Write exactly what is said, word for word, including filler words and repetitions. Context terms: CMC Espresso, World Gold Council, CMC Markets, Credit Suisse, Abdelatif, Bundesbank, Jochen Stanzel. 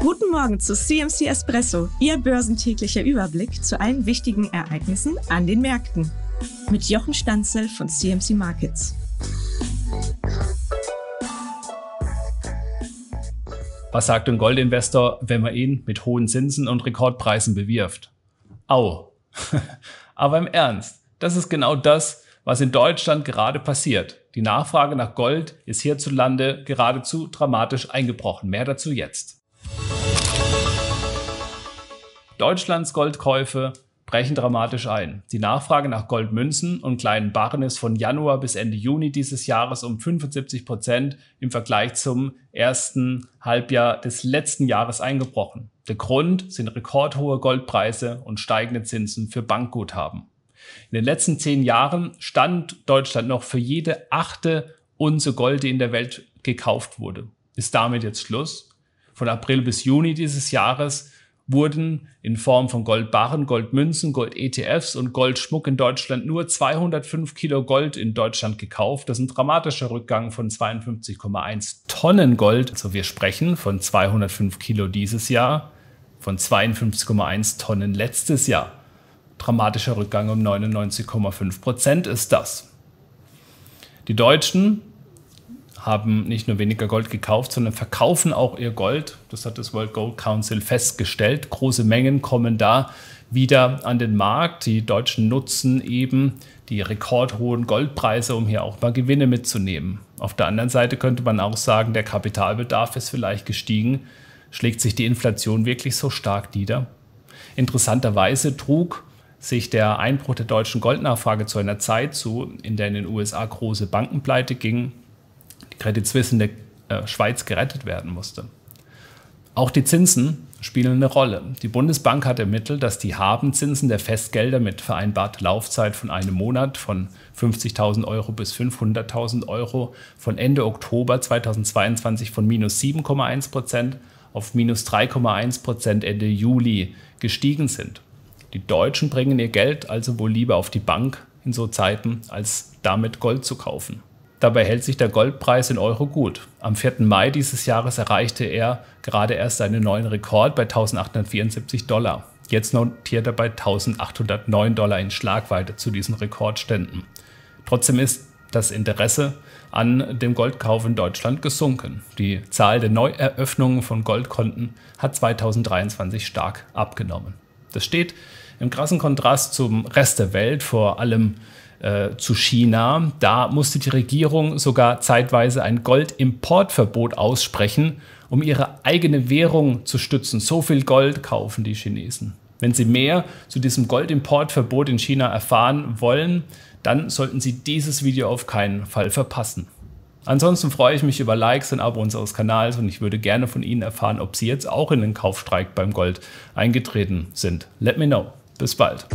Guten Morgen zu C M C Espresso, Ihr börsentäglicher Überblick zu allen wichtigen Ereignissen an den Märkten. Mit Jochen Stanzel von C M C Markets. Was sagt ein Goldinvestor, wenn man ihn mit hohen Zinsen und Rekordpreisen bewirft? Au. Aber im Ernst, das ist genau das, was in Deutschland gerade passiert. Die Nachfrage nach Gold ist hierzulande geradezu dramatisch eingebrochen. Mehr dazu jetzt. Deutschlands Goldkäufe brechen dramatisch ein. Die Nachfrage nach Goldmünzen und kleinen Barren ist von Januar bis Ende Juni dieses Jahres um fünfundsiebzig Prozent im Vergleich zum ersten Halbjahr des letzten Jahres eingebrochen. Der Grund sind rekordhohe Goldpreise und steigende Zinsen für Bankguthaben. In den letzten zehn Jahren stand Deutschland noch für jede achte Unze Gold, die in der Welt gekauft wurde. Ist damit jetzt Schluss? Von April bis Juni dieses Jahres wurden in Form von Goldbarren, Goldmünzen, Gold-E T Fs und Goldschmuck in Deutschland nur zweihundertfünf Kilo Gold in Deutschland gekauft. Das ist ein dramatischer Rückgang von zweiundfünfzig Komma eins Tonnen Gold. Also wir sprechen von zweihundertfünf Kilo dieses Jahr, von zweiundfünfzig Komma eins Tonnen letztes Jahr. Dramatischer Rückgang um neunundneunzig Komma fünf Prozent ist das. Die Deutschen haben nicht nur weniger Gold gekauft, sondern verkaufen auch ihr Gold. Das hat das World Gold Council festgestellt. Große Mengen kommen da wieder an den Markt. Die Deutschen nutzen eben die rekordhohen Goldpreise, um hier auch mal Gewinne mitzunehmen. Auf der anderen Seite könnte man auch sagen, der Kapitalbedarf ist vielleicht gestiegen. Schlägt sich die Inflation wirklich so stark nieder? Interessanterweise trug sich der Einbruch der deutschen Goldnachfrage zu einer Zeit zu, in der in den U S A große Banken pleite gingen, die Credit Suisse in der äh, Schweiz gerettet werden musste. Auch die Zinsen spielen eine Rolle. Die Bundesbank hat ermittelt, dass die Habenzinsen der Festgelder mit vereinbarter Laufzeit von einem Monat von fünfzigtausend Euro bis fünfhunderttausend Euro von Ende Oktober zweitausendzweiundzwanzig von minus sieben Komma eins Prozent auf minus drei Komma eins Prozent Ende Juli gestiegen sind. Die Deutschen bringen ihr Geld also wohl lieber auf die Bank in so Zeiten, als damit Gold zu kaufen. Dabei hält sich der Goldpreis in Euro gut. Am vierten Mai dieses Jahres erreichte er gerade erst einen neuen Rekord bei eintausendachthundertvierundsiebzig Dollar. Jetzt notiert er bei eintausendachthundertneun Dollar in Schlagweite zu diesen Rekordständen. Trotzdem ist das Interesse an dem Goldkauf in Deutschland gesunken. Die Zahl der Neueröffnungen von Goldkonten hat zweitausenddreiundzwanzig stark abgenommen. Das steht im krassen Kontrast zum Rest der Welt, vor allem äh, zu China. Da musste die Regierung sogar zeitweise ein Goldimportverbot aussprechen, um ihre eigene Währung zu stützen. So viel Gold kaufen die Chinesen. Wenn Sie mehr zu diesem Goldimportverbot in China erfahren wollen, dann sollten Sie dieses Video auf keinen Fall verpassen. Ansonsten freue ich mich über Likes und Abo unseres Kanals und ich würde gerne von Ihnen erfahren, ob Sie jetzt auch in den Kaufstreik beim Gold eingetreten sind. Let me know. Bis bald.